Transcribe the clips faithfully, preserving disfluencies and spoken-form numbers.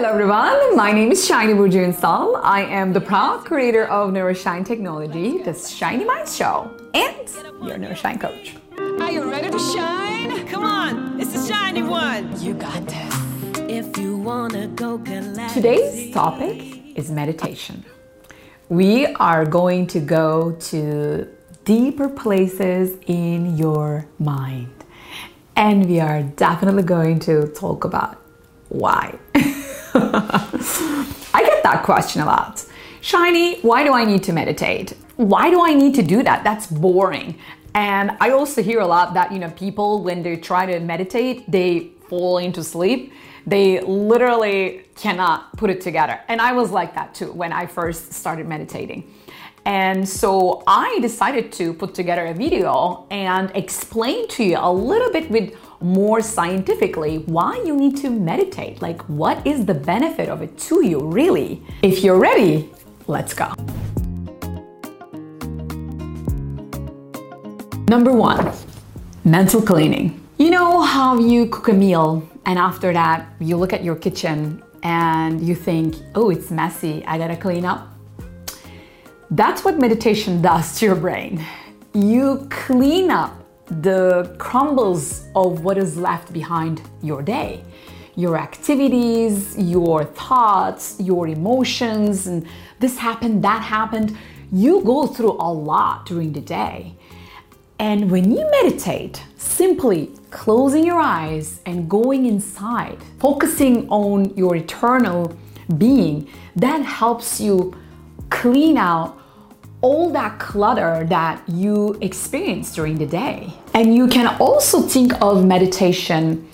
Hello everyone, my name is Shiny Burcu Unsal. I am the proud creator of NeuroShine Technology, the Shiny Minds Show, and your NeuroShine Coach. Are you ready to shine? Come on, it's the shiny one. You got this. If you wanna go collect. Today's topic is meditation. We are going to go to deeper places in your mind. And we are definitely going to talk about why. I get that question a lot. Shiny, why do I need to meditate? Why do I need to do that? That's boring. And I also hear a lot that, you know, people, when they try to meditate, they fall into sleep. They literally cannot put it together. And I was like that too when I first started meditating. And so I decided to put together a video and explain to you a little bit with more scientifically why you need to meditate. Like, what is the benefit of it to you, really? If you're ready, let's go. Number one, mental cleaning. You know how you cook a meal and after that you look at your kitchen and you think, oh, it's messy, I gotta clean up? That's what meditation does to your brain. You clean up the crumbles of what is left behind your day, your activities, your thoughts, your emotions, and this happened, that happened. You go through a lot during the day. And when you meditate, simply closing your eyes and going inside, focusing on your eternal being, that helps you clean out all that clutter that you experience during the day. And you can also think of meditation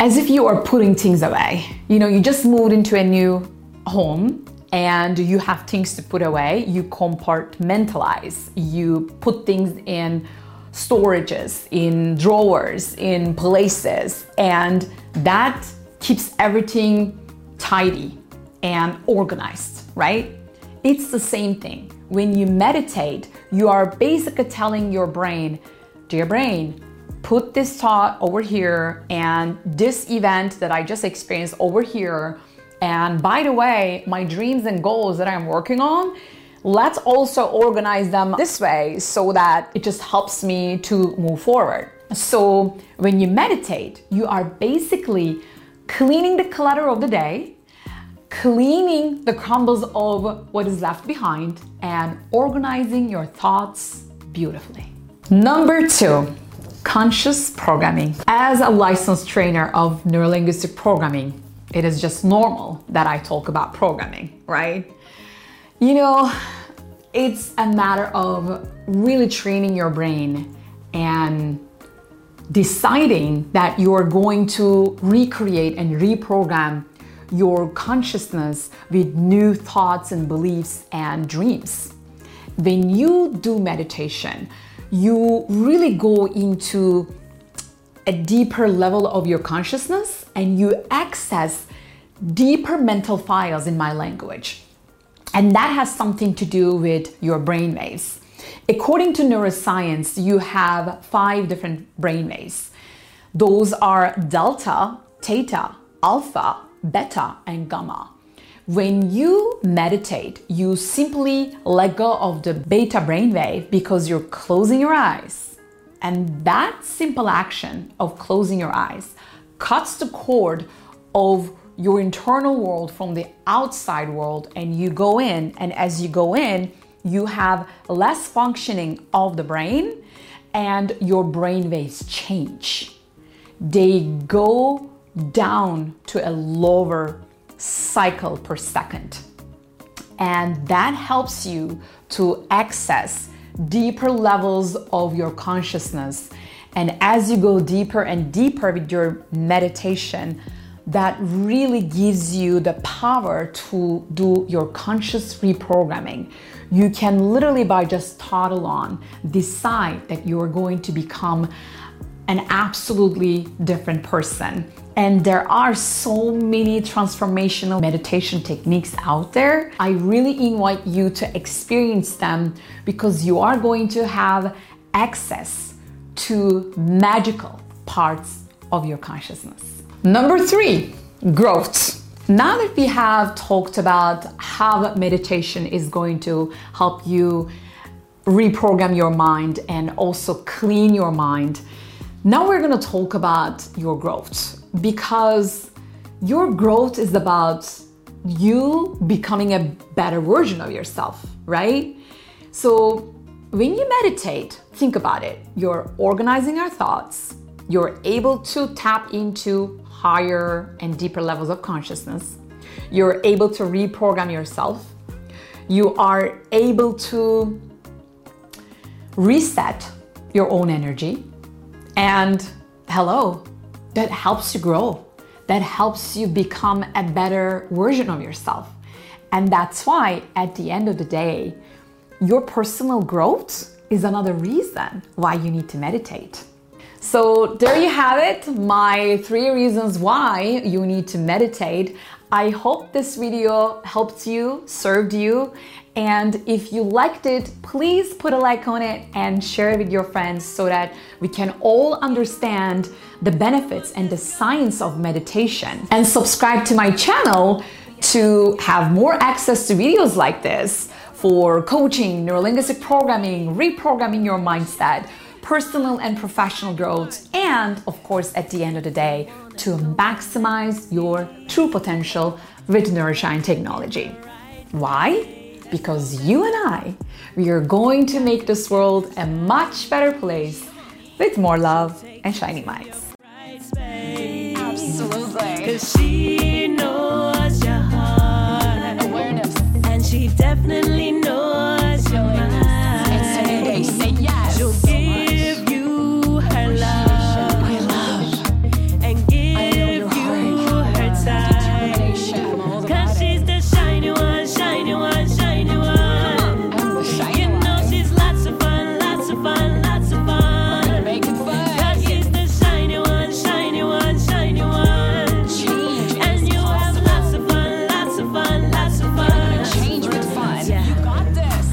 as if you are putting things away. You know, you just moved into a new home and you have things to put away. You compartmentalize. You put things in storages, in drawers, in places, and that keeps everything tidy and organized, right? It's the same thing. When you meditate, you are basically telling your brain, dear brain, put this thought over here and this event that I just experienced over here. And by the way, my dreams and goals that I'm working on, let's also organize them this way so that it just helps me to move forward. So when you meditate, you are basically cleaning the clutter of the day, cleaning the crumbles of what is left behind, and organizing your thoughts beautifully. Number two, conscious programming. As a licensed trainer of neurolinguistic programming, it is just normal that I talk about programming, right? You know, it's a matter of really training your brain and deciding that you're going to recreate and reprogram your consciousness with new thoughts and beliefs and dreams. When you do meditation, you really go into a deeper level of your consciousness and you access deeper mental files, in my language. And that has something to do with your brain waves. According to neuroscience, you have five different brain waves. Those are delta, theta, alpha, beta and gamma. When you meditate, you simply let go of the beta brainwave because you're closing your eyes. And that simple action of closing your eyes cuts the cord of your internal world from the outside world, and you go in, and as you go in, you have less functioning of the brain and your brainwaves change. They go down to a lower cycle per second. And that helps you to access deeper levels of your consciousness. And as you go deeper and deeper with your meditation, that really gives you the power to do your conscious reprogramming. You can literally, by just thought alone, decide that you are going to become an absolutely different person. And there are so many transformational meditation techniques out there. I really invite you to experience them because you are going to have access to magical parts of your consciousness. Number three, growth. Now that we have talked about how meditation is going to help you reprogram your mind and also clean your mind, now we're going to talk about your growth, because your growth is about you becoming a better version of yourself, right? So when you meditate, think about it. You're organizing your thoughts. You're able to tap into higher and deeper levels of consciousness. You're able to reprogram yourself. You are able to reset your own energy. And hello, that helps you grow. That helps you become a better version of yourself. And that's why at the end of the day, your personal growth is another reason why you need to meditate. So there you have it, my three reasons why you need to meditate. I hope this video helped you, served you, and if you liked it, please put a like on it and share it with your friends so that we can all understand the benefits and the science of meditation. And subscribe to my channel to have more access to videos like this for coaching, neurolinguistic programming, reprogramming your mindset, personal and professional growth, and of course, at the end of the day, to maximize your true potential with NeuroShine Technology. Why? Because you and I, we are going to make this world a much better place with more love and shiny minds. Absolutely.